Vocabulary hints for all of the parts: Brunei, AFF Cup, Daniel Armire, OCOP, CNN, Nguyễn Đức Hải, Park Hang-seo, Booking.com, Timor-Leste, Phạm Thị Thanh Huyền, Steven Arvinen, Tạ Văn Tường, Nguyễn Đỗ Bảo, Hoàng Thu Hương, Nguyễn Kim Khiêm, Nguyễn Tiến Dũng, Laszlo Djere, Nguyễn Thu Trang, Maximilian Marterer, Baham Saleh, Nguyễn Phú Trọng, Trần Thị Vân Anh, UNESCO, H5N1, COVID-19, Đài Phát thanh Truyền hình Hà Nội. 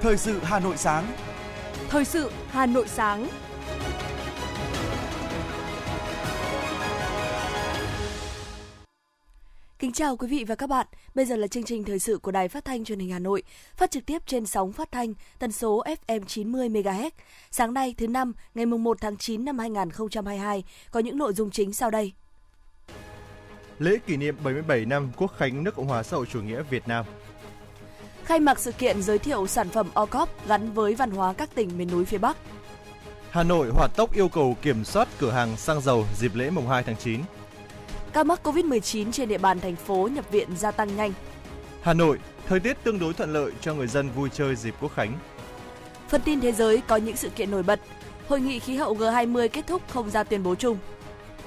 Thời sự Hà Nội sáng. Thời sự Hà Nội sáng. Kính chào quý vị và các bạn. Bây giờ là chương trình thời sự của Đài Phát thanh Truyền hình Hà Nội, phát trực tiếp trên sóng phát thanh tần số FM 90 MHz. Sáng nay, thứ năm, ngày 1 tháng 9 năm 2022, có những nội dung chính sau đây. Lễ kỷ niệm 77 năm Quốc khánh nước Cộng hòa xã hội chủ nghĩa Việt Nam. Khai mạc sự kiện giới thiệu sản phẩm OCOP gắn với văn hóa các tỉnh miền núi phía Bắc. Hà Nội hỏa tốc yêu cầu kiểm soát cửa hàng xăng dầu dịp lễ mùng 2 tháng 9. Ca mắc Covid-19 trên địa bàn thành phố nhập viện gia tăng nhanh. Hà Nội, thời tiết tương đối thuận lợi cho người dân vui chơi dịp Quốc khánh. Phần tin thế giới có những sự kiện nổi bật. Hội nghị khí hậu G20 kết thúc không ra tuyên bố chung.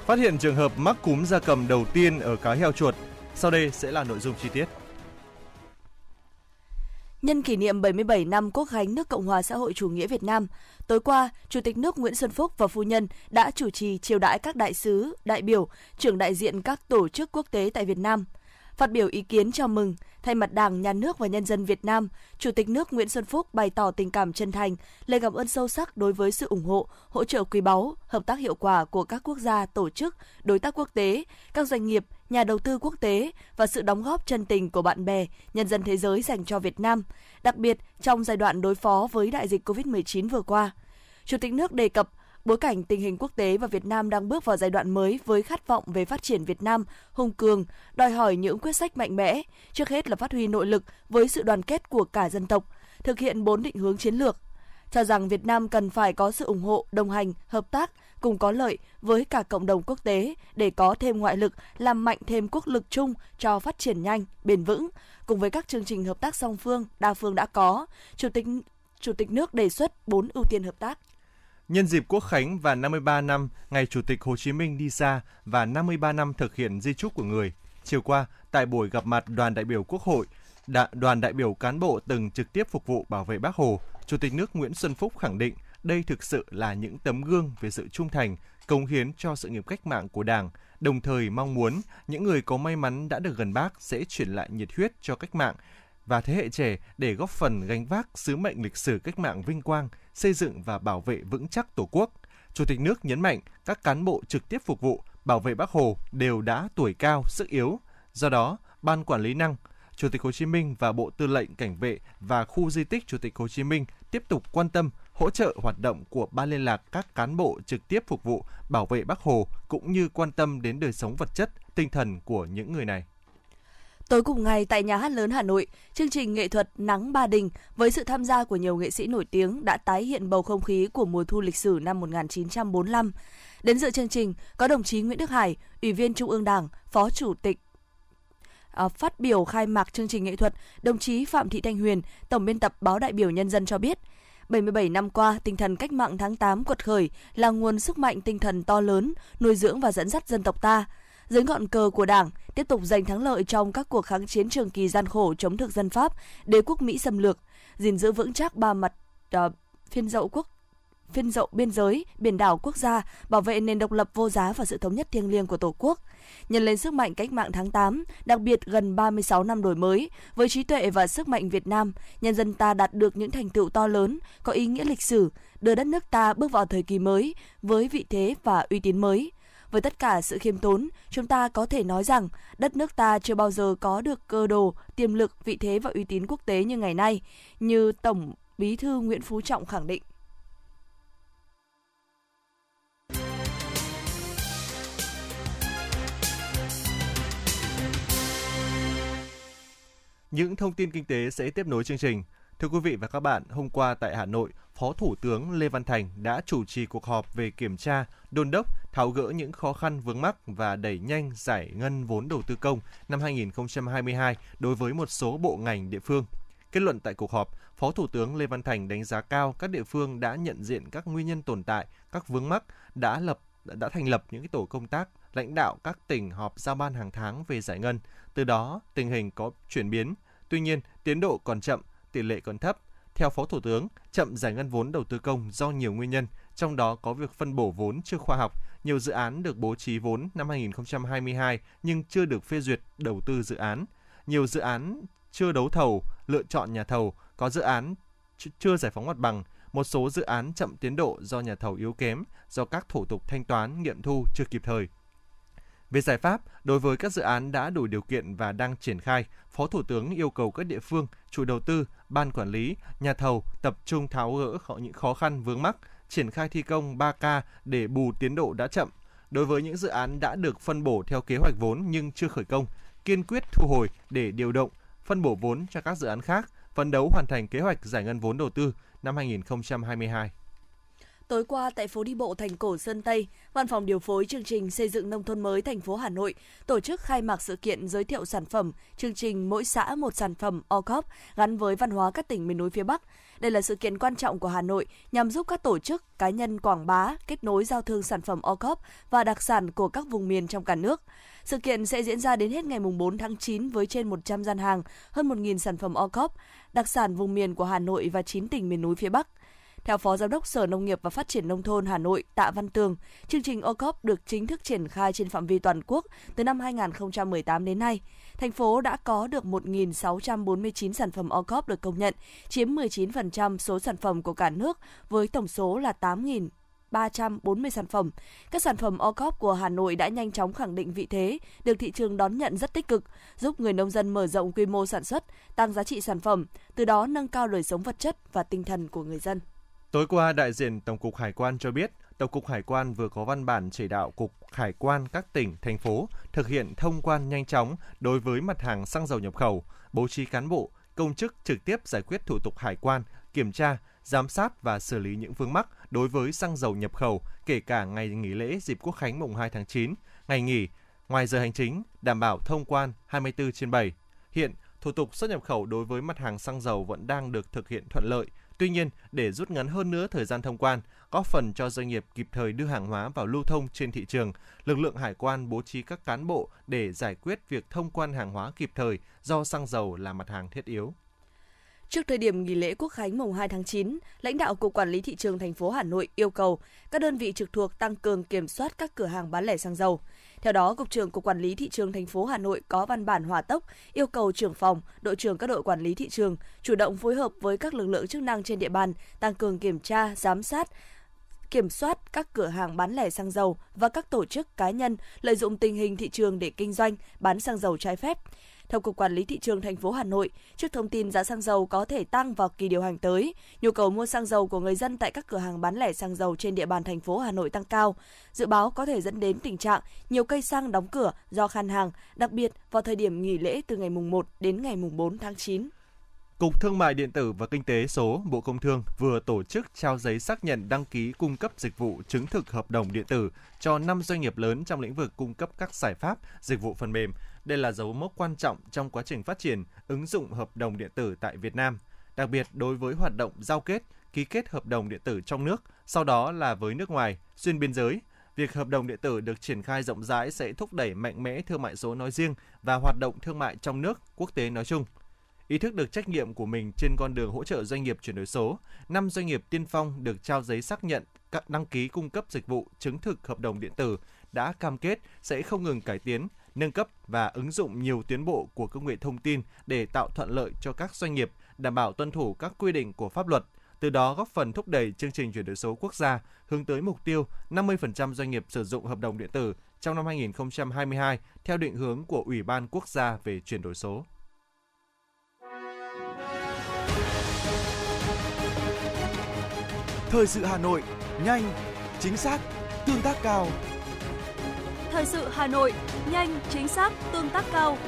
Phát hiện trường hợp mắc cúm gia cầm đầu tiên ở cá heo chuột. Sau đây sẽ là nội dung chi tiết. Nhân kỷ niệm 77 năm Quốc khánh nước Cộng hòa xã hội chủ nghĩa Việt Nam, tối qua, Chủ tịch nước Nguyễn Xuân Phúc và phu nhân đã chủ trì chiêu đãi các đại sứ, đại biểu, trưởng đại diện các tổ chức quốc tế tại Việt Nam. Phát biểu ý kiến chào mừng, thay mặt Đảng, Nhà nước và nhân dân Việt Nam, Chủ tịch nước Nguyễn Xuân Phúc bày tỏ tình cảm chân thành, lời cảm ơn sâu sắc đối với sự ủng hộ, hỗ trợ quý báu, hợp tác hiệu quả của các quốc gia, tổ chức, đối tác quốc tế, các doanh nghiệp, nhà đầu tư quốc tế và sự đóng góp chân tình của bạn bè, nhân dân thế giới dành cho Việt Nam, đặc biệt trong giai đoạn đối phó với đại dịch COVID-19 vừa qua. Chủ tịch nước đề cập bối cảnh tình hình quốc tế và Việt Nam đang bước vào giai đoạn mới với khát vọng về phát triển Việt Nam hùng cường, đòi hỏi những quyết sách mạnh mẽ, trước hết là phát huy nội lực với sự đoàn kết của cả dân tộc, thực hiện 4 định hướng chiến lược. Cho rằng Việt Nam cần phải có sự ủng hộ, đồng hành, hợp tác, cùng có lợi với cả cộng đồng quốc tế để có thêm ngoại lực, làm mạnh thêm quốc lực chung cho phát triển nhanh, bền vững. Cùng với các chương trình hợp tác song phương, đa phương đã có, Chủ tịch nước đề xuất 4 ưu tiên hợp tác. Nhân dịp Quốc khánh và 53 năm ngày Chủ tịch Hồ Chí Minh đi xa và 53 năm thực hiện di chúc của người, chiều qua tại buổi gặp mặt đoàn đại biểu Quốc hội, đoàn đại biểu cán bộ từng trực tiếp phục vụ bảo vệ Bác Hồ, Chủ tịch nước Nguyễn Xuân Phúc khẳng định đây thực sự là những tấm gương về sự trung thành, cống hiến cho sự nghiệp cách mạng của Đảng, đồng thời mong muốn những người có may mắn đã được gần Bác sẽ truyền lại nhiệt huyết cho cách mạng và thế hệ trẻ để góp phần gánh vác sứ mệnh lịch sử cách mạng vinh quang, xây dựng và bảo vệ vững chắc Tổ quốc. Chủ tịch nước nhấn mạnh các cán bộ trực tiếp phục vụ, bảo vệ Bác Hồ đều đã tuổi cao, sức yếu. Do đó, Ban Quản lý Năng, Chủ tịch Hồ Chí Minh và Bộ Tư lệnh Cảnh vệ và Khu di tích Chủ tịch Hồ Chí Minh tiếp tục quan tâm, hỗ trợ hoạt động của Ban liên lạc các cán bộ trực tiếp phục vụ, bảo vệ Bác Hồ cũng như quan tâm đến đời sống vật chất, tinh thần của những người này. Tối cùng ngày tại Nhà hát lớn Hà Nội, chương trình nghệ thuật Nắng Ba Đình với sự tham gia của nhiều nghệ sĩ nổi tiếng đã tái hiện bầu không khí của mùa thu lịch sử năm 1945. Đến dự chương trình có đồng chí Nguyễn Đức Hải, Ủy viên Trung ương Đảng, Phó Chủ tịch. Phát biểu khai mạc chương trình nghệ thuật, đồng chí Phạm Thị Thanh Huyền, Tổng biên tập Báo Đại biểu Nhân dân cho biết, 77 năm qua, tinh thần cách mạng tháng 8 quật khởi là nguồn sức mạnh tinh thần to lớn, nuôi dưỡng và dẫn dắt dân tộc ta. Dưới ngọn cờ của Đảng, tiếp tục giành thắng lợi trong các cuộc kháng chiến trường kỳ gian khổ chống thực dân Pháp, đế quốc Mỹ xâm lược, gìn giữ vững chắc ba mặt phiên dậu biên giới, biển đảo quốc gia, bảo vệ nền độc lập vô giá và sự thống nhất thiêng liêng của Tổ quốc. Nhân lên sức mạnh cách mạng tháng 8, đặc biệt gần 36 năm đổi mới, với trí tuệ và sức mạnh Việt Nam, nhân dân ta đạt được những thành tựu to lớn, có ý nghĩa lịch sử, đưa đất nước ta bước vào thời kỳ mới, với vị thế và uy tín mới. Với tất cả sự khiêm tốn, chúng ta có thể nói rằng đất nước ta chưa bao giờ có được cơ đồ, tiềm lực, vị thế và uy tín quốc tế như ngày nay, như Tổng Bí thư Nguyễn Phú Trọng khẳng định. Những thông tin kinh tế sẽ tiếp nối chương trình. Thưa quý vị và các bạn, hôm qua tại Hà Nội, Phó Thủ tướng Lê Văn Thành đã chủ trì cuộc họp về kiểm tra, đôn đốc, tháo gỡ những khó khăn vướng mắc và đẩy nhanh giải ngân vốn đầu tư công năm 2022 đối với một số bộ ngành địa phương. Kết luận tại cuộc họp, Phó Thủ tướng Lê Văn Thành đánh giá cao các địa phương đã nhận diện các nguyên nhân tồn tại, các vướng mắc, đã thành lập những tổ công tác, lãnh đạo các tỉnh họp giao ban hàng tháng về giải ngân. Từ đó, tình hình có chuyển biến, tuy nhiên tiến độ còn chậm, tỷ lệ còn thấp. Theo Phó Thủ tướng, chậm giải ngân vốn đầu tư công do nhiều nguyên nhân, trong đó có việc phân bổ vốn chưa khoa học, nhiều dự án được bố trí vốn năm 2022 nhưng chưa được phê duyệt đầu tư dự án, nhiều dự án chưa đấu thầu, lựa chọn nhà thầu, có dự án chưa giải phóng mặt bằng, một số dự án chậm tiến độ do nhà thầu yếu kém, do các thủ tục thanh toán, nghiệm thu chưa kịp thời. Về giải pháp, đối với các dự án đã đủ điều kiện và đang triển khai, Phó Thủ tướng yêu cầu các địa phương, chủ đầu tư, ban quản lý, nhà thầu tập trung tháo gỡ những khó khăn vướng mắc, triển khai thi công 3K để bù tiến độ đã chậm. Đối với những dự án đã được phân bổ theo kế hoạch vốn nhưng chưa khởi công, kiên quyết thu hồi để điều động, phân bổ vốn cho các dự án khác, phấn đấu hoàn thành kế hoạch giải ngân vốn đầu tư năm 2022. Tối qua tại phố đi bộ Thành Cổ Sơn Tây, Văn phòng điều phối chương trình xây dựng nông thôn mới thành phố Hà Nội tổ chức khai mạc sự kiện giới thiệu sản phẩm, chương trình mỗi xã một sản phẩm OCOP gắn với văn hóa các tỉnh miền núi phía Bắc. Đây là sự kiện quan trọng của Hà Nội nhằm giúp các tổ chức, cá nhân quảng bá, kết nối giao thương sản phẩm OCOP và đặc sản của các vùng miền trong cả nước. Sự kiện sẽ diễn ra đến hết ngày 4 tháng 9 với trên 100 gian hàng, hơn 1.000 sản phẩm OCOP, đặc sản vùng miền của Hà Nội và 9 tỉnh miền núi phía Bắc. Theo Phó Giám đốc Sở Nông nghiệp và Phát triển Nông thôn Hà Nội Tạ Văn Tường, chương trình OCOP được chính thức triển khai trên phạm vi toàn quốc từ năm 2018 đến nay. Thành phố đã có được 1.649 sản phẩm OCOP được công nhận, chiếm 19% số sản phẩm của cả nước với tổng số là 8.340 sản phẩm. Các sản phẩm OCOP của Hà Nội đã nhanh chóng khẳng định vị thế, được thị trường đón nhận rất tích cực, giúp người nông dân mở rộng quy mô sản xuất, tăng giá trị sản phẩm, từ đó nâng cao đời sống vật chất và tinh thần của người dân. Tối qua, đại diện Tổng cục Hải quan cho biết, Tổng cục Hải quan vừa có văn bản chỉ đạo Cục Hải quan các tỉnh, thành phố thực hiện thông quan nhanh chóng đối với mặt hàng xăng dầu nhập khẩu, bố trí cán bộ, công chức trực tiếp giải quyết thủ tục hải quan, kiểm tra, giám sát và xử lý những vướng mắc đối với xăng dầu nhập khẩu, kể cả ngày nghỉ lễ dịp Quốc khánh mùng 2 tháng 9, ngày nghỉ, ngoài giờ hành chính, đảm bảo thông quan 24/7. Hiện, thủ tục xuất nhập khẩu đối với mặt hàng xăng dầu vẫn đang được thực hiện thuận lợi. Tuy nhiên, để rút ngắn hơn nữa thời gian thông quan, góp phần cho doanh nghiệp kịp thời đưa hàng hóa vào lưu thông trên thị trường, lực lượng hải quan bố trí các cán bộ để giải quyết việc thông quan hàng hóa kịp thời do xăng dầu là mặt hàng thiết yếu. Trước thời điểm nghỉ lễ Quốc khánh mùng 2 tháng 9, lãnh đạo Cục Quản lý Thị trường thành phố Hà Nội yêu cầu các đơn vị trực thuộc tăng cường kiểm soát các cửa hàng bán lẻ xăng dầu. Theo đó, Cục trưởng Cục Quản lý Thị trường thành phố Hà Nội có văn bản hỏa tốc yêu cầu trưởng phòng, đội trưởng các đội quản lý thị trường chủ động phối hợp với các lực lượng chức năng trên địa bàn tăng cường kiểm tra, giám sát, kiểm soát các cửa hàng bán lẻ xăng dầu và các tổ chức cá nhân lợi dụng tình hình thị trường để kinh doanh, bán xăng dầu trái phép. Theo Cục Quản lý Thị trường thành phố Hà Nội, trước thông tin giá xăng dầu có thể tăng vào kỳ điều hành tới, nhu cầu mua xăng dầu của người dân tại các cửa hàng bán lẻ xăng dầu trên địa bàn thành phố Hà Nội tăng cao, dự báo có thể dẫn đến tình trạng nhiều cây xăng đóng cửa do khan hàng, đặc biệt vào thời điểm nghỉ lễ từ ngày mùng 1 đến ngày mùng 4 tháng 9. Cục Thương mại điện tử và Kinh tế số, Bộ Công Thương vừa tổ chức trao giấy xác nhận đăng ký cung cấp dịch vụ chứng thực hợp đồng điện tử cho 5 doanh nghiệp lớn trong lĩnh vực cung cấp các giải pháp, dịch vụ phần mềm. Đây là dấu mốc quan trọng trong quá trình phát triển, ứng dụng hợp đồng điện tử tại Việt Nam, đặc biệt đối với hoạt động giao kết, ký kết hợp đồng điện tử trong nước, sau đó là với nước ngoài, xuyên biên giới. Việc hợp đồng điện tử được triển khai rộng rãi sẽ thúc đẩy mạnh mẽ thương mại số nói riêng và hoạt động thương mại trong nước, quốc tế nói chung. Ý thức được trách nhiệm của mình trên con đường hỗ trợ doanh nghiệp chuyển đổi số, 5 doanh nghiệp tiên phong được trao giấy xác nhận các đăng ký cung cấp dịch vụ chứng thực hợp đồng điện tử đã cam kết sẽ không ngừng cải tiến, nâng cấp và ứng dụng nhiều tiến bộ của công nghệ thông tin để tạo thuận lợi cho các doanh nghiệp, đảm bảo tuân thủ các quy định của pháp luật, từ đó góp phần thúc đẩy chương trình chuyển đổi số quốc gia hướng tới mục tiêu 50% doanh nghiệp sử dụng hợp đồng điện tử trong năm 2022 theo định hướng của Ủy ban Quốc gia về chuyển đổi số. Thời sự Hà Nội, nhanh, chính xác, tương tác cao. Thời sự Hà Nội, nhanh, chính xác, tương tác cao.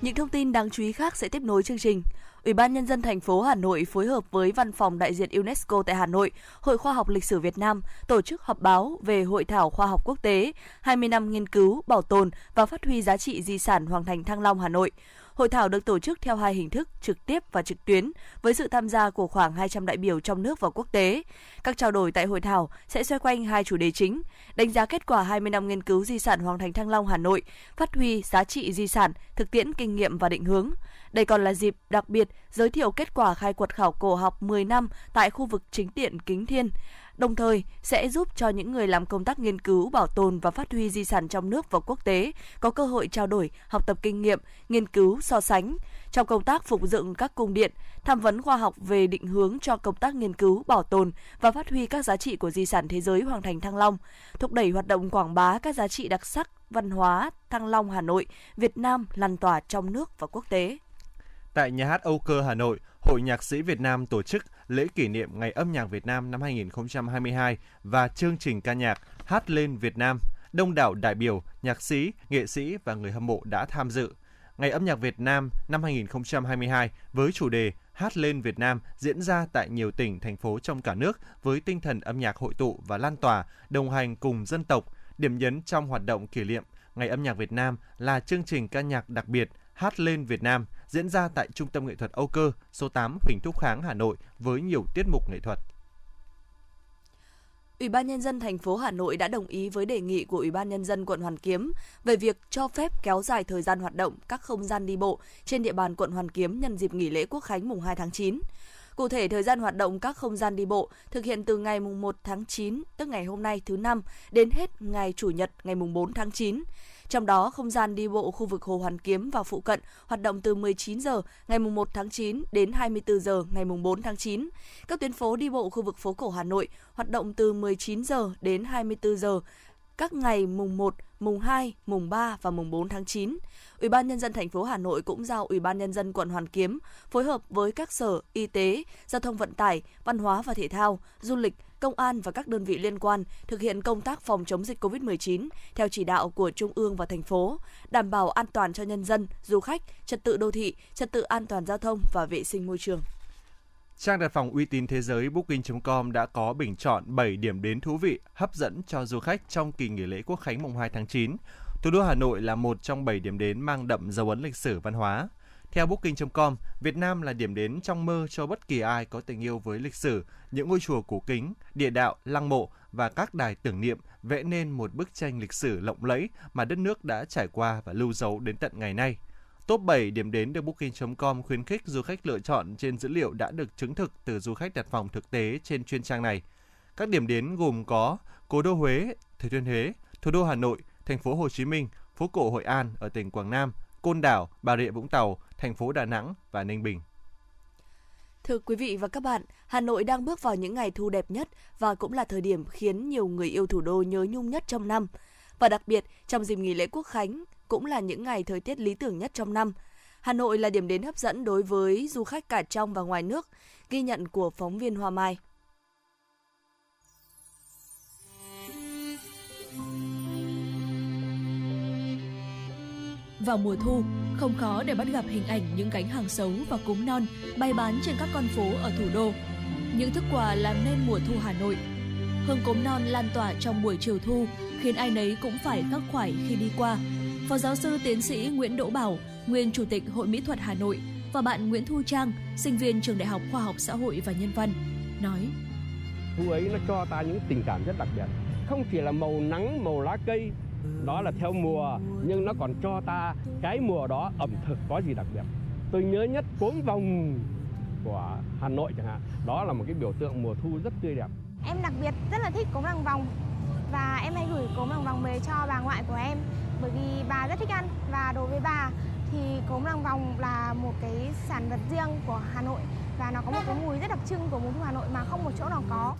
Những thông tin đáng chú ý khác sẽ tiếp nối chương trình. Ủy ban Nhân dân thành phố Hà Nội phối hợp với Văn phòng đại diện UNESCO tại Hà Nội, Hội Khoa học Lịch sử Việt Nam tổ chức họp báo về Hội thảo Khoa học Quốc tế 20 năm nghiên cứu, bảo tồn và phát huy giá trị di sản Hoàng thành Thăng Long Hà Nội. Hội thảo được tổ chức theo hai hình thức trực tiếp và trực tuyến với sự tham gia của khoảng 200 đại biểu trong nước và quốc tế. Các trao đổi tại hội thảo sẽ xoay quanh hai chủ đề chính: đánh giá kết quả 20 năm nghiên cứu di sản Hoàng thành Thăng Long Hà Nội, phát huy giá trị di sản, thực tiễn kinh nghiệm và định hướng. Đây còn là dịp đặc biệt giới thiệu kết quả khai quật khảo cổ học 10 năm tại khu vực chính điện Kính Thiên, đồng thời sẽ giúp cho những người làm công tác nghiên cứu, bảo tồn và phát huy di sản trong nước và quốc tế có cơ hội trao đổi, học tập kinh nghiệm, nghiên cứu, so sánh trong công tác phục dựng các cung điện, tham vấn khoa học về định hướng cho công tác nghiên cứu, bảo tồn và phát huy các giá trị của di sản thế giới Hoàng thành Thăng Long, thúc đẩy hoạt động quảng bá các giá trị đặc sắc văn hóa Thăng Long Hà Nội, Việt Nam lan tỏa trong nước và quốc tế. Tại nhà hát Âu Cơ Hà Nội, Hội Nhạc sĩ Việt Nam tổ chức lễ kỷ niệm Ngày âm nhạc Việt Nam năm 2022 và chương trình ca nhạc Hát lên Việt Nam. Đông đảo đại biểu, nhạc sĩ, nghệ sĩ và người hâm mộ đã tham dự. Ngày âm nhạc Việt Nam năm 2022 với chủ đề Hát lên Việt Nam diễn ra tại nhiều tỉnh, thành phố trong cả nước với tinh thần âm nhạc hội tụ và lan tỏa, đồng hành cùng dân tộc. Điểm nhấn trong hoạt động kỷ niệm Ngày âm nhạc Việt Nam là chương trình ca nhạc đặc biệt Hát lên Việt Nam diễn ra tại Trung tâm Nghệ thuật Âu Cơ, số 8 Huỳnh Thúc Kháng, Hà Nội với nhiều tiết mục nghệ thuật. Ủy ban Nhân dân thành phố Hà Nội đã đồng ý với đề nghị của Ủy ban Nhân dân quận Hoàn Kiếm về việc cho phép kéo dài thời gian hoạt động các không gian đi bộ trên địa bàn quận Hoàn Kiếm nhân dịp nghỉ lễ Quốc khánh mùng 2 tháng 9. Cụ thể, thời gian hoạt động các không gian đi bộ thực hiện từ ngày 1 tháng 9, tức ngày hôm nay thứ Năm, đến hết ngày Chủ nhật ngày 4 tháng 9. Trong đó, không gian đi bộ khu vực Hồ Hoàn Kiếm và phụ cận hoạt động từ 19 giờ ngày 1 tháng 9 đến 24 giờ ngày 4 tháng 9. Các tuyến phố đi bộ khu vực phố cổ Hà Nội hoạt động từ 19 giờ đến 24 giờ các ngày mùng 1, mùng 2, mùng 3 và mùng 4 tháng 9. Ủy ban Nhân dân thành phố Hà Nội cũng giao Ủy ban Nhân dân quận Hoàn Kiếm phối hợp với các sở y tế, giao thông vận tải, văn hóa và thể thao, du lịch, công an và các đơn vị liên quan thực hiện công tác phòng chống dịch COVID-19 theo chỉ đạo của Trung ương và thành phố, đảm bảo an toàn cho nhân dân, du khách, trật tự đô thị, trật tự an toàn giao thông và vệ sinh môi trường. Trang đặt phòng uy tín thế giới Booking.com đã có bình chọn 7 điểm đến thú vị, hấp dẫn cho du khách trong kỳ nghỉ lễ Quốc khánh mùng 2 tháng 9. Thủ đô Hà Nội là một trong 7 điểm đến mang đậm dấu ấn lịch sử văn hóa. Theo Booking.com, Việt Nam là điểm đến trong mơ cho bất kỳ ai có tình yêu với lịch sử, những ngôi chùa cổ kính, địa đạo, lăng mộ và các đài tưởng niệm vẽ nên một bức tranh lịch sử lộng lẫy mà đất nước đã trải qua và lưu dấu đến tận ngày nay. Top 7 điểm đến được Booking.com khuyến khích du khách lựa chọn trên dữ liệu đã được chứng thực từ du khách đặt phòng thực tế trên chuyên trang này. Các điểm đến gồm có Cố đô Huế, Thừa Thiên Huế, Thủ đô Hà Nội, thành phố Hồ Chí Minh, phố cổ Hội An ở tỉnh Quảng Nam, Côn Đảo, Bà Rịa Vũng Tàu, thành phố Đà Nẵng và Ninh Bình. Thưa quý vị và các bạn, Hà Nội đang bước vào những ngày thu đẹp nhất và cũng là thời điểm khiến nhiều người yêu thủ đô nhớ nhung nhất trong năm. Và đặc biệt, trong dịp nghỉ lễ Quốc khánh cũng là những ngày thời tiết lý tưởng nhất trong năm. Hà Nội là điểm đến hấp dẫn đối với du khách cả trong và ngoài nước, ghi nhận của phóng viên Hoa Mai. Vào mùa thu, không khó để bắt gặp hình ảnh những cánh hàng xấu và cúng non bày bán trên các con phố ở thủ đô. Những thức quà làm nên mùa thu Hà Nội. Hương cúng non lan tỏa trong buổi chiều thu, khiến ai nấy cũng phải khắc khoải khi đi qua. Phó giáo sư tiến sĩ Nguyễn Đỗ Bảo, nguyên Chủ tịch Hội Mỹ thuật Hà Nội và bạn Nguyễn Thu Trang, sinh viên Trường Đại học Khoa học Xã hội và Nhân văn, nói: Thu ấy nó cho ta những tình cảm rất đặc biệt, không chỉ là màu nắng, màu lá cây, đó là theo mùa, nhưng nó còn cho ta cái mùa đó ẩm thực có gì đặc biệt. Tôi nhớ nhất cốm vòng của Hà Nội chẳng hạn, đó là một cái biểu tượng mùa thu rất tươi đẹp. Em đặc biệt rất là thích cốm làng vòng và em hay gửi cốm làng vòng về cho bà ngoại của em, bởi vì bà rất thích ăn và đối với bà thì cốm làng vòng là một cái sản vật riêng của Hà Nội và nó có một cái mùi rất đặc trưng của mùa thu Hà Nội mà không một chỗ nào có.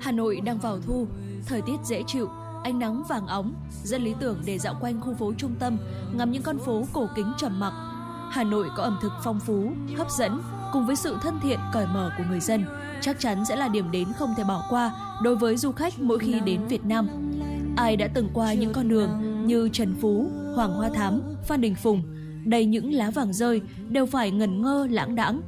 Hà Nội đang vào thu, thời tiết dễ chịu, ánh nắng vàng óng, rất lý tưởng để dạo quanh khu phố trung tâm, ngắm những con phố cổ kính trầm mặc. Hà Nội có ẩm thực phong phú, hấp dẫn cùng với sự thân thiện cởi mở của người dân, chắc chắn sẽ là điểm đến không thể bỏ qua đối với du khách mỗi khi đến Việt Nam. Ai đã từng qua những con đường như Trần Phú, Hoàng Hoa Thám, Phan Đình Phùng, đầy những lá vàng rơi đều phải ngẩn ngơ lãng đãng.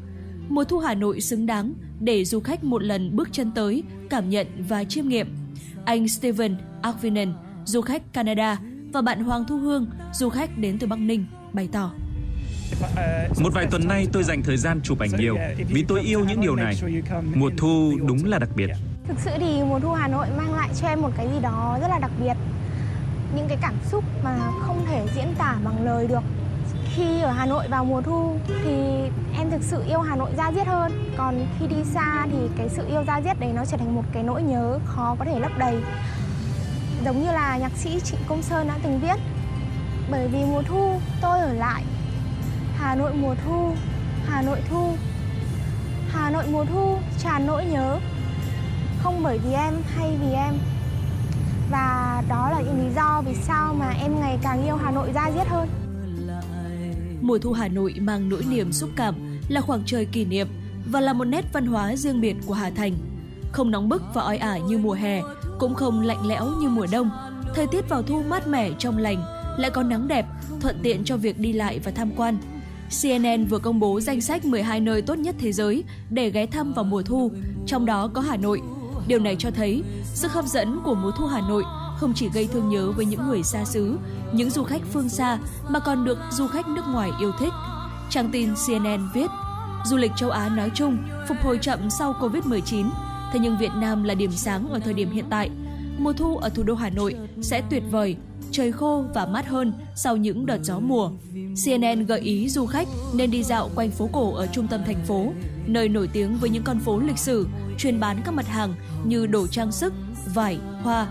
Mùa thu Hà Nội xứng đáng để du khách một lần bước chân tới, cảm nhận và chiêm nghiệm. Anh Steven Arvinen, du khách Canada, và bạn Hoàng Thu Hương, du khách đến từ Bắc Ninh, bày tỏ: Một vài tuần nay tôi dành thời gian chụp ảnh nhiều vì tôi yêu những điều này. Mùa thu đúng là đặc biệt. Thực sự thì mùa thu Hà Nội mang lại cho em một cái gì đó rất là đặc biệt. Những cái cảm xúc mà không thể diễn tả bằng lời được. Khi ở Hà Nội vào mùa thu thì em thực sự yêu Hà Nội da diết hơn. Còn khi đi xa thì cái sự yêu da diết đấy nó trở thành một cái nỗi nhớ khó có thể lấp đầy. Giống như là nhạc sĩ Trịnh Công Sơn đã từng viết: bởi vì mùa thu tôi ở lại, Hà Nội mùa thu, Hà Nội thu, Hà Nội mùa thu tràn nỗi nhớ. Không bởi vì em hay vì em. Và đó là những lý do vì sao mà em ngày càng yêu Hà Nội da diết hơn. Mùa thu Hà Nội mang nỗi niềm xúc cảm, là khoảng trời kỷ niệm và là một nét văn hóa riêng biệt của Hà Thành. Không nóng bức và oi ả như mùa hè, cũng không lạnh lẽo như mùa đông. Thời tiết vào thu mát mẻ trong lành, lại có nắng đẹp, thuận tiện cho việc đi lại và tham quan. CNN vừa công bố danh sách 12 nơi tốt nhất thế giới để ghé thăm vào mùa thu, trong đó có Hà Nội. Điều này cho thấy sức hấp dẫn của mùa thu Hà Nội không chỉ gây thương nhớ với những người xa xứ, những du khách phương xa mà còn được du khách nước ngoài yêu thích. Trang tin CNN viết, du lịch châu Á nói chung phục hồi chậm sau Covid-19, thế nhưng Việt Nam là điểm sáng ở thời điểm hiện tại. Mùa thu ở thủ đô Hà Nội sẽ tuyệt vời, trời khô và mát hơn sau những đợt gió mùa. CNN gợi ý du khách nên đi dạo quanh phố cổ ở trung tâm thành phố, nơi nổi tiếng với những con phố lịch sử, chuyên bán các mặt hàng như đồ trang sức, vải, hoa.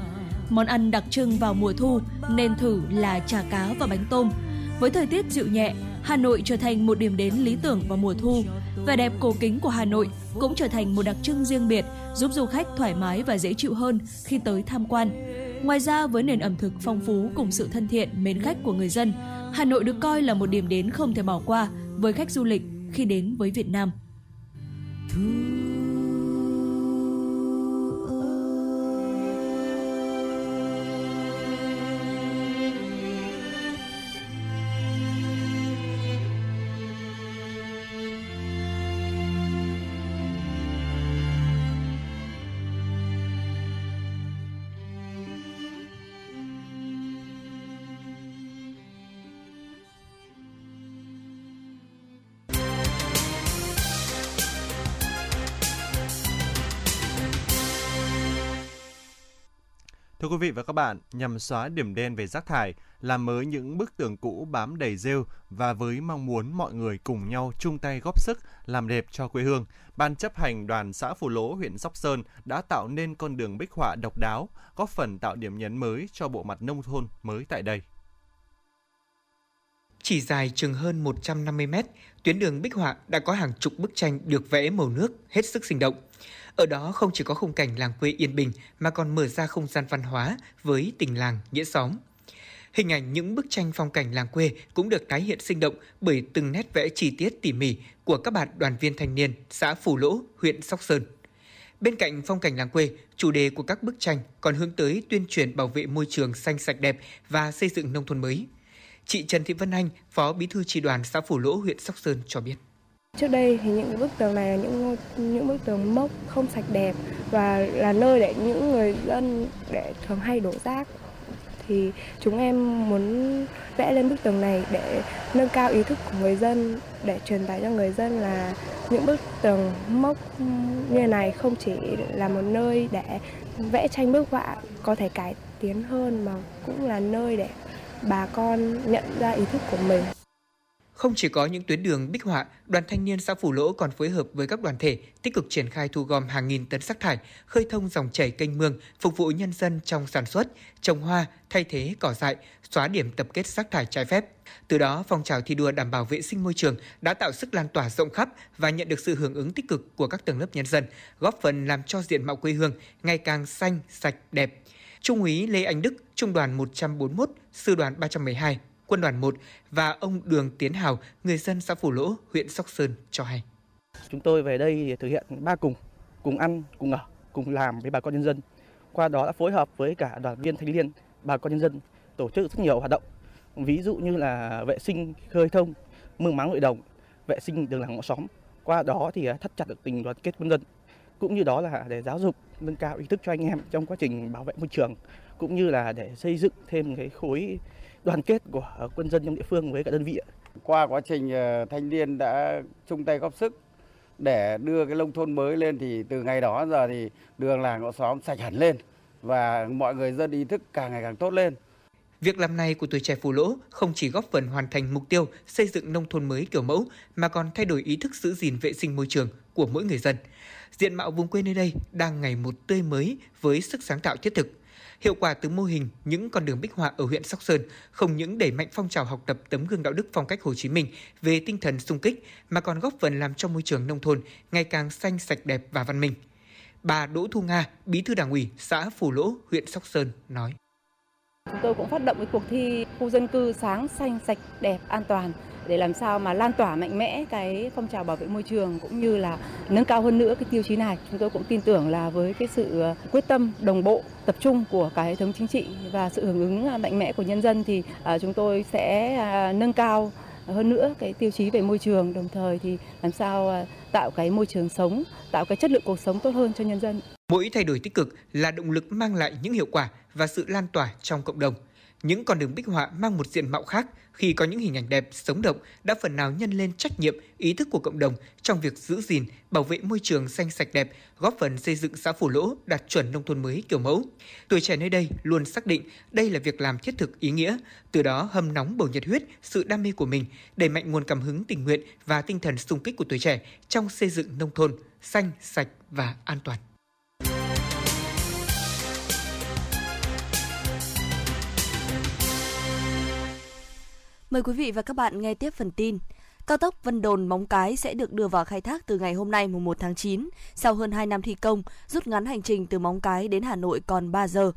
Món ăn đặc trưng vào mùa thu nên thử là chả cá và bánh tôm. Với thời tiết dịu nhẹ, Hà Nội trở thành một điểm đến lý tưởng vào mùa thu. Vẻ đẹp cổ kính của Hà Nội cũng trở thành một đặc trưng riêng biệt, giúp du khách thoải mái và dễ chịu hơn khi tới tham quan. Ngoài ra, với nền ẩm thực phong phú cùng sự thân thiện, mến khách của người dân, Hà Nội được coi là một điểm đến không thể bỏ qua với khách du lịch khi đến với Việt Nam. Thưa quý vị và các bạn, nhằm xóa điểm đen về rác thải, làm mới những bức tường cũ bám đầy rêu và với mong muốn mọi người cùng nhau chung tay góp sức làm đẹp cho quê hương, Ban chấp hành Đoàn xã Phù Lỗ, huyện Sóc Sơn đã tạo nên con đường bích họa độc đáo, góp phần tạo điểm nhấn mới cho bộ mặt nông thôn mới tại đây. Chỉ dài chừng hơn 150 mét, tuyến đường bích họa đã có hàng chục bức tranh được vẽ màu nước hết sức sinh động. Ở đó không chỉ có khung cảnh làng quê yên bình mà còn mở ra không gian văn hóa với tình làng, nghĩa xóm. Hình ảnh những bức tranh phong cảnh làng quê cũng được tái hiện sinh động bởi từng nét vẽ chi tiết tỉ mỉ của các bạn đoàn viên thanh niên xã Phù Lỗ, huyện Sóc Sơn. Bên cạnh phong cảnh làng quê, chủ đề của các bức tranh còn hướng tới tuyên truyền bảo vệ môi trường xanh sạch đẹp và xây dựng nông thôn mới. Chị Trần Thị Vân Anh, Phó Bí thư Chi đoàn xã Phù Lỗ, huyện Sóc Sơn cho biết. Trước đây thì những cái bức tường này là những bức tường mốc không sạch đẹp và là nơi để những người dân để thường hay đổ rác. Thì chúng em muốn vẽ lên bức tường này để nâng cao ý thức của người dân, để truyền tải cho người dân là những bức tường mốc như này không chỉ là một nơi để vẽ tranh bức họa có thể cải tiến hơn mà cũng là nơi để bà con nhận ra ý thức của mình. Không chỉ có những tuyến đường bích họa, Đoàn Thanh niên xã Phù Lỗ còn phối hợp với các đoàn thể tích cực triển khai thu gom hàng nghìn tấn rác thải, khơi thông dòng chảy kênh mương, phục vụ nhân dân trong sản xuất, trồng hoa, thay thế cỏ dại, xóa điểm tập kết rác thải trái phép. Từ đó, phong trào thi đua đảm bảo vệ sinh môi trường đã tạo sức lan tỏa rộng khắp và nhận được sự hưởng ứng tích cực của các tầng lớp nhân dân, góp phần làm cho diện mạo quê hương ngày càng xanh, sạch, đẹp. Trung úy Lê Anh Đức, Trung đoàn 141, Sư đoàn 312, Quân đoàn 1 và ông Đường Tiến Hào, người dân xã Phù Lỗ, huyện Sóc Sơn cho hay. Chúng tôi về đây thực hiện ba cùng ăn, cùng ở, cùng làm với bà con nhân dân. Qua đó đã phối hợp với cả đoàn viên thanh niên, bà con nhân dân tổ chức rất nhiều hoạt động. Ví dụ như là vệ sinh khơi thông, mương máng nội đồng, vệ sinh đường làng ngõ xóm. Qua đó thì thắt chặt được tình đoàn kết quân dân. Cũng như đó là để giáo dục, nâng cao ý thức cho anh em trong quá trình bảo vệ môi trường, cũng như là để xây dựng thêm cái khối đoàn kết của quân dân trong địa phương với cả đơn vị. Qua quá trình thanh niên đã chung tay góp sức để đưa cái nông thôn mới lên thì từ ngày đó giờ thì đường làng ngõ xóm sạch hẳn lên và mọi người dân ý thức càng ngày càng tốt lên. Việc làm này của tuổi trẻ Phú Lỗ không chỉ góp phần hoàn thành mục tiêu xây dựng nông thôn mới kiểu mẫu mà còn thay đổi ý thức giữ gìn vệ sinh môi trường của mỗi người dân. Diện mạo vùng quê nơi đây đang ngày một tươi mới với sức sáng tạo thiết thực. Hiệu quả từ mô hình những con đường bích họa ở huyện Sóc Sơn không những đẩy mạnh phong trào học tập tấm gương đạo đức phong cách Hồ Chí Minh về tinh thần xung kích mà còn góp phần làm cho môi trường nông thôn ngày càng xanh sạch đẹp và văn minh. Bà Đỗ Thu Nga, Bí thư Đảng ủy xã Phù Lỗ, huyện Sóc Sơn nói: Chúng tôi cũng phát động cái cuộc thi khu dân cư sáng, xanh, sạch, đẹp, an toàn để làm sao mà lan tỏa mạnh mẽ cái phong trào bảo vệ môi trường cũng như là nâng cao hơn nữa cái tiêu chí này. Chúng tôi cũng tin tưởng là với cái sự quyết tâm đồng bộ, tập trung của cả hệ thống chính trị và sự hưởng ứng mạnh mẽ của nhân dân thì chúng tôi sẽ nâng cao hơn nữa cái tiêu chí về môi trường, đồng thời thì làm sao tạo cái môi trường sống, tạo cái chất lượng cuộc sống tốt hơn cho nhân dân. Mỗi thay đổi tích cực là động lực mang lại những hiệu quả và sự lan tỏa trong cộng đồng. Những con đường bích họa mang một diện mạo khác khi có những hình ảnh đẹp, sống động đã phần nào nhân lên trách nhiệm, ý thức của cộng đồng trong việc giữ gìn, bảo vệ môi trường xanh sạch đẹp, góp phần xây dựng xã Phù Lỗ đạt chuẩn nông thôn mới kiểu mẫu. Tuổi trẻ nơi đây luôn xác định đây là việc làm thiết thực ý nghĩa, từ đó hâm nóng bầu nhiệt huyết, sự đam mê của mình, đẩy mạnh nguồn cảm hứng tình nguyện và tinh thần xung kích của tuổi trẻ trong xây dựng nông thôn xanh, sạch và an toàn. Mời quý vị và các bạn nghe tiếp phần tin. Cao tốc Vân Đồn - Móng Cái sẽ được đưa vào khai thác từ ngày hôm nay mùng 1 tháng 9, sau hơn 2 năm thi công, rút ngắn hành trình từ Móng Cái đến Hà Nội còn 3 giờ.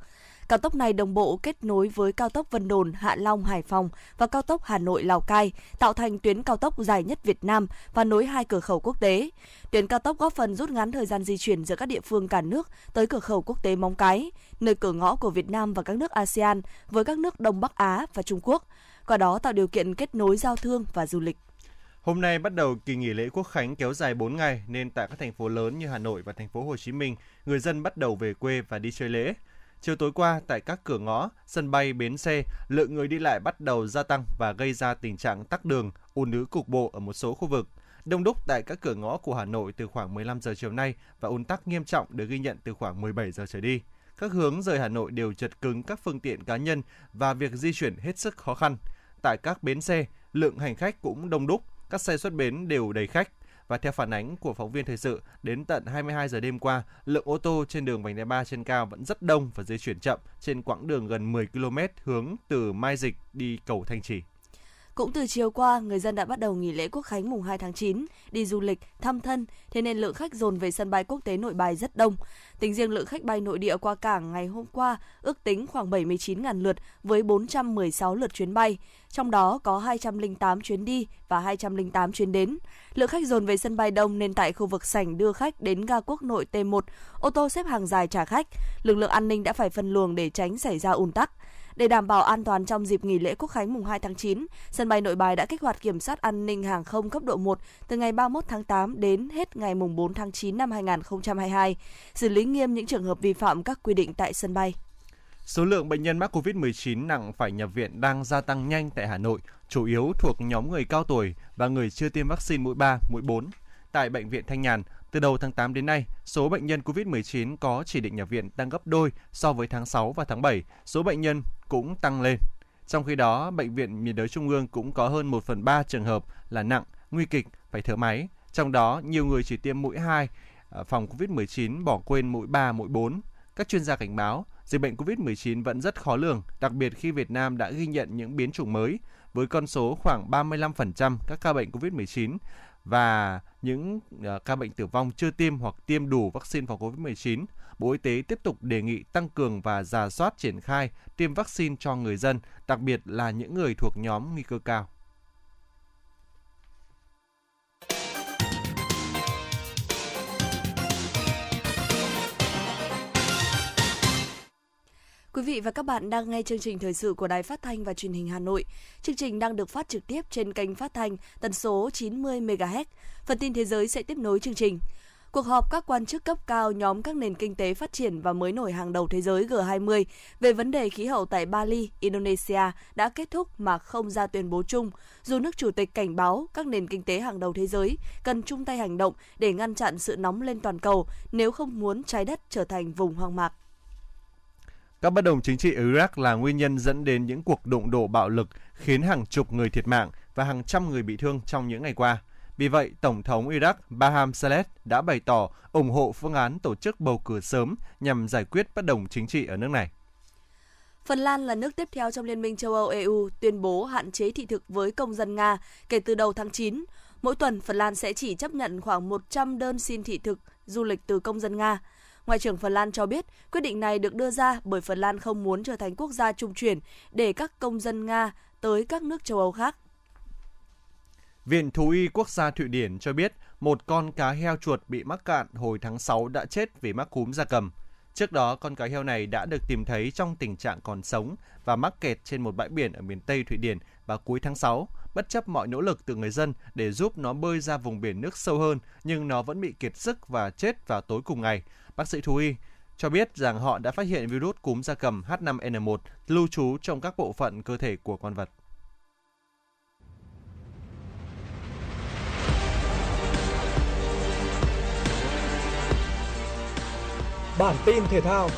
Cao tốc này đồng bộ kết nối với cao tốc Vân Đồn - Hạ Long - Hải Phòng và cao tốc Hà Nội - Lào Cai, tạo thành tuyến cao tốc dài nhất Việt Nam và nối hai cửa khẩu quốc tế. Tuyến cao tốc góp phần rút ngắn thời gian di chuyển giữa các địa phương cả nước tới cửa khẩu quốc tế Móng Cái, nơi cửa ngõ của Việt Nam và các nước ASEAN với các nước Đông Bắc Á và Trung Quốc. Qua đó tạo điều kiện kết nối giao thương và du lịch. Hôm nay bắt đầu kỳ nghỉ lễ Quốc khánh kéo dài 4 ngày nên tại các thành phố lớn như Hà Nội và thành phố Hồ Chí Minh, người dân bắt đầu về quê và đi chơi lễ. Chiều tối qua tại các cửa ngõ, sân bay, bến xe, lượng người đi lại bắt đầu gia tăng và gây ra tình trạng tắc đường, ùn ứ cục bộ ở một số khu vực. Đông đúc tại các cửa ngõ của Hà Nội từ khoảng 15 giờ chiều nay và ùn tắc nghiêm trọng được ghi nhận từ khoảng 17 giờ trở đi. Các hướng rời Hà Nội đều chật cứng các phương tiện cá nhân và việc di chuyển hết sức khó khăn. Tại các bến xe, lượng hành khách cũng đông đúc, các xe xuất bến đều đầy khách. Và theo phản ánh của phóng viên thời sự, đến tận 22 giờ đêm qua, lượng ô tô trên đường vành đai 3 trên cao vẫn rất đông và di chuyển chậm trên quãng đường gần 10 km hướng từ Mai Dịch đi cầu Thanh Trì. Cũng từ chiều qua, người dân đã bắt đầu nghỉ lễ Quốc khánh mùng 2 tháng 9, đi du lịch, thăm thân, thế nên lượng khách dồn về sân bay quốc tế Nội Bài rất đông. Tính riêng lượng khách bay nội địa qua cảng ngày hôm qua ước tính khoảng 79.000 lượt với 416 lượt chuyến bay, trong đó có 208 chuyến đi và 208 chuyến đến. Lượng khách dồn về sân bay đông nên tại khu vực sảnh đưa khách đến ga quốc nội T1, ô tô xếp hàng dài trả khách, lực lượng an ninh đã phải phân luồng để tránh xảy ra ùn tắc. Để đảm bảo an toàn trong dịp nghỉ lễ Quốc khánh mùng 2 tháng 9, sân bay Nội Bài đã kích hoạt kiểm soát an ninh hàng không cấp độ 1 từ ngày 31 tháng 8 đến hết ngày mùng 4 tháng 9 năm 2022, xử lý nghiêm những trường hợp vi phạm các quy định tại sân bay. Số lượng bệnh nhân mắc COVID-19 nặng phải nhập viện đang gia tăng nhanh tại Hà Nội, chủ yếu thuộc nhóm người cao tuổi và người chưa tiêm vaccine mũi 3, mũi 4. Tại Bệnh viện Thanh Nhàn, từ đầu tháng 8 đến nay, số bệnh nhân COVID-19 có chỉ định nhập viện tăng gấp đôi so với tháng 6 và tháng 7, số bệnh nhân cũng tăng lên. Trong khi đó, Bệnh viện Nhiệt đới Trung ương cũng có hơn 1/3 trường hợp là nặng, nguy kịch, phải thở máy. Trong đó, nhiều người chỉ tiêm mũi 2 phòng COVID-19 bỏ quên mũi 3, mũi 4. Các chuyên gia cảnh báo, dịch bệnh COVID-19 vẫn rất khó lường, đặc biệt khi Việt Nam đã ghi nhận những biến chủng mới, với con số khoảng 35% các ca bệnh COVID-19 và những ca bệnh tử vong chưa tiêm hoặc tiêm đủ vaccine phòng COVID-19. Bộ Y tế tiếp tục đề nghị tăng cường và rà soát triển khai tiêm vaccine cho người dân, đặc biệt là những người thuộc nhóm nguy cơ cao. Quý vị và các bạn đang nghe chương trình thời sự của Đài Phát thanh và Truyền hình Hà Nội. Chương trình đang được phát trực tiếp trên kênh phát thanh tần số 90 MHz. Phần tin thế giới sẽ tiếp nối chương trình. cuộc họp các quan chức cấp cao nhóm các nền kinh tế phát triển và mới nổi hàng đầu thế giới G20 về vấn đề khí hậu tại Bali, Indonesia đã kết thúc mà không ra tuyên bố chung, dù nước chủ tịch cảnh báo các nền kinh tế hàng đầu thế giới cần chung tay hành động để ngăn chặn sự nóng lên toàn cầu nếu không muốn trái đất trở thành vùng hoang mạc. Các bất đồng chính trị ở Iraq là nguyên nhân dẫn đến những cuộc đụng độ bạo lực khiến hàng chục người thiệt mạng và hàng trăm người bị thương trong những ngày qua. Vì vậy, Tổng thống Iraq Baham Saleh đã bày tỏ ủng hộ phương án tổ chức bầu cử sớm nhằm giải quyết bất đồng chính trị ở nước này. Phần Lan là nước tiếp theo trong Liên minh châu Âu EU tuyên bố hạn chế thị thực với công dân Nga kể từ đầu tháng 9. Mỗi tuần, Phần Lan sẽ chỉ chấp nhận khoảng 100 đơn xin thị thực du lịch từ công dân Nga. Ngoại trưởng Phần Lan cho biết quyết định này được đưa ra bởi Phần Lan không muốn trở thành quốc gia trung chuyển để các công dân Nga tới các nước châu Âu khác. Viện Thú y Quốc gia Thụy Điển cho biết một con cá heo chuột bị mắc cạn hồi tháng 6 đã chết vì mắc cúm gia cầm. Trước đó, con cá heo này đã được tìm thấy trong tình trạng còn sống và mắc kẹt trên một bãi biển ở miền Tây Thụy Điển vào cuối tháng 6, bất chấp mọi nỗ lực từ người dân để giúp nó bơi ra vùng biển nước sâu hơn, nhưng nó vẫn bị kiệt sức và chết vào tối cùng ngày. Bác sĩ thú y cho biết rằng họ đã phát hiện virus cúm gia cầm H5N1 lưu trú trong các bộ phận cơ thể của con vật. Bản tin thể thao.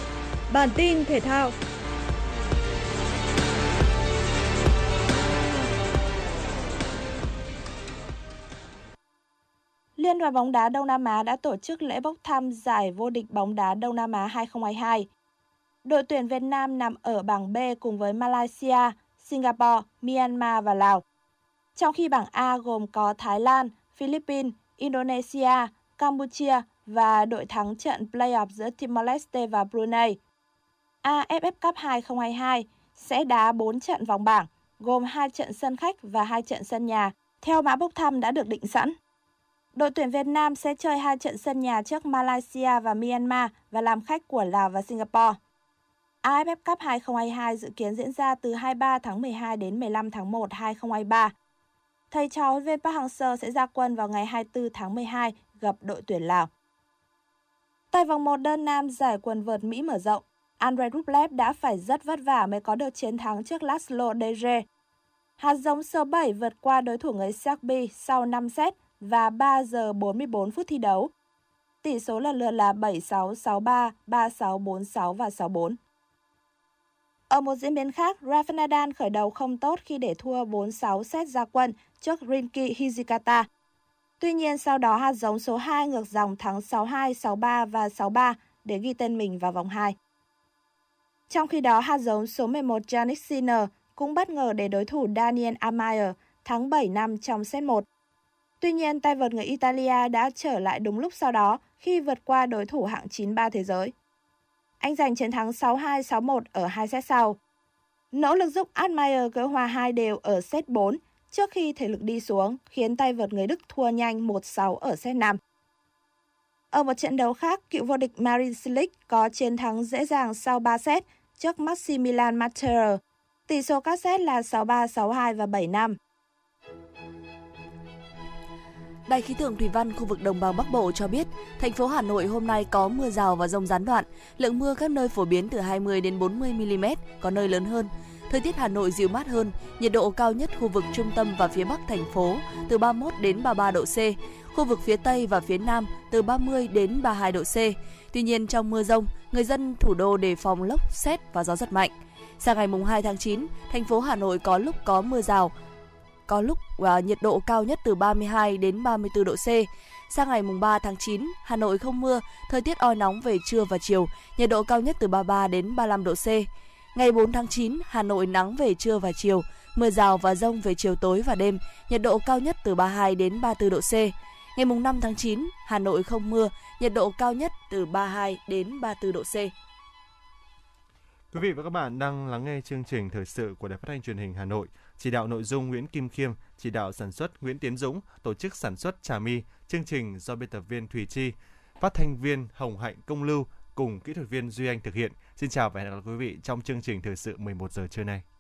Liên đoàn bóng đá Đông Nam Á đã tổ chức lễ bốc thăm giải vô địch bóng đá Đông Nam Á 2022. Đội tuyển Việt Nam nằm ở bảng B cùng với Malaysia, Singapore, Myanmar và Lào. Trong khi bảng A gồm có Thái Lan, Philippines, Indonesia, Campuchia và đội thắng trận play-off giữa Timor-Leste và Brunei. AFF Cup 2022 sẽ đá 4 trận vòng bảng, gồm 2 trận sân khách và 2 trận sân nhà, theo mã bốc thăm đã được định sẵn. Đội tuyển Việt Nam sẽ chơi 2 trận sân nhà trước Malaysia và Myanmar và làm khách của Lào và Singapore. AFF Cup 2022 dự kiến diễn ra từ 23 tháng 12 đến 15 tháng 1, 2023. Thầy trò huấn luyện viên Park Hang-seo sẽ ra quân vào ngày 24 tháng 12 gặp đội tuyển Lào. Tại vòng 1 đơn nam giải quần vợt Mỹ mở rộng, Andrey Rublev đã phải rất vất vả mới có được chiến thắng trước Laszlo Djere. Hạt giống số 7 vượt qua đối thủ người Serbia sau 5 set và 3 giờ 44 phút thi đấu. Tỷ số lần lượt là 7-6, 6-3, 3-6, 4-6 và 6-4. Ở một diễn biến khác, Rafael Nadal khởi đầu không tốt khi để thua 4-6 set ra quân trước Rinky Hijikata. Tuy nhiên, sau đó hạt giống số 2 ngược dòng thắng 6-2, 6-3 và 6-3 để ghi tên mình vào vòng 2. Trong khi đó, hạt giống số 11 Jannik Sinner cũng bất ngờ để đối thủ Daniel Armire thắng 7-5 trong set 1. Tuy nhiên, tay vợt người Italia đã trở lại đúng lúc sau đó khi vượt qua đối thủ hạng 93 thế giới. Anh giành chiến thắng 6-2, 6-1 ở 2 set sau. Nỗ lực giúp Armire gỡ hòa 2 đều ở set 4 trước khi thể lực đi xuống, khiến tay vợt người Đức thua nhanh 1-6 ở set 5. Ở một trận đấu khác, cựu vô địch Marin Cilic có chiến thắng dễ dàng sau 3 set trước Maximilian Marterer. Tỷ số các set là 6-3, 6-2 và 7-5. Đài khí tượng thủy văn khu vực đồng bằng Bắc Bộ cho biết, thành phố Hà Nội hôm nay có mưa rào và dông gián đoạn, lượng mưa các nơi phổ biến từ 20 đến 40 mm, có nơi lớn hơn. Thời tiết Hà Nội dịu mát hơn, nhiệt độ cao nhất khu vực trung tâm và phía Bắc thành phố từ 31 đến 33 độ C, khu vực phía Tây và phía Nam từ 30 đến 32 độ C. Tuy nhiên trong mưa dông, người dân thủ đô đề phòng lốc, sét và gió giật mạnh. Sang ngày mùng 2 tháng 9, thành phố Hà Nội có lúc có mưa rào, có lúc nhiệt độ cao nhất từ 32 đến 34 độ C. Sang ngày mùng 3 tháng 9, Hà Nội không mưa, thời tiết oi nóng về trưa và chiều, nhiệt độ cao nhất từ 33 đến 35 độ C. Ngày 4 tháng 9, Hà Nội nắng về trưa và chiều, mưa rào và dông về chiều tối và đêm, nhiệt độ cao nhất từ 32 đến 34 độ C. Ngày mùng 5 tháng 9, Hà Nội không mưa, nhiệt độ cao nhất từ 32 đến 34 độ C. Quý vị và các bạn đang lắng nghe chương trình thời sự của Đài Phát thanh Truyền hình Hà Nội. Chỉ đạo nội dung Nguyễn Kim Khiêm, chỉ đạo sản xuất Nguyễn Tiến Dũng, tổ chức sản xuất Trà My, chương trình do biên tập viên Thùy Chi, phát thanh viên Hồng Hạnh Công Lưu cùng kỹ thuật viên Duy Anh thực hiện. Xin chào và hẹn gặp lại quý vị trong chương trình thời sự 11 giờ trưa nay.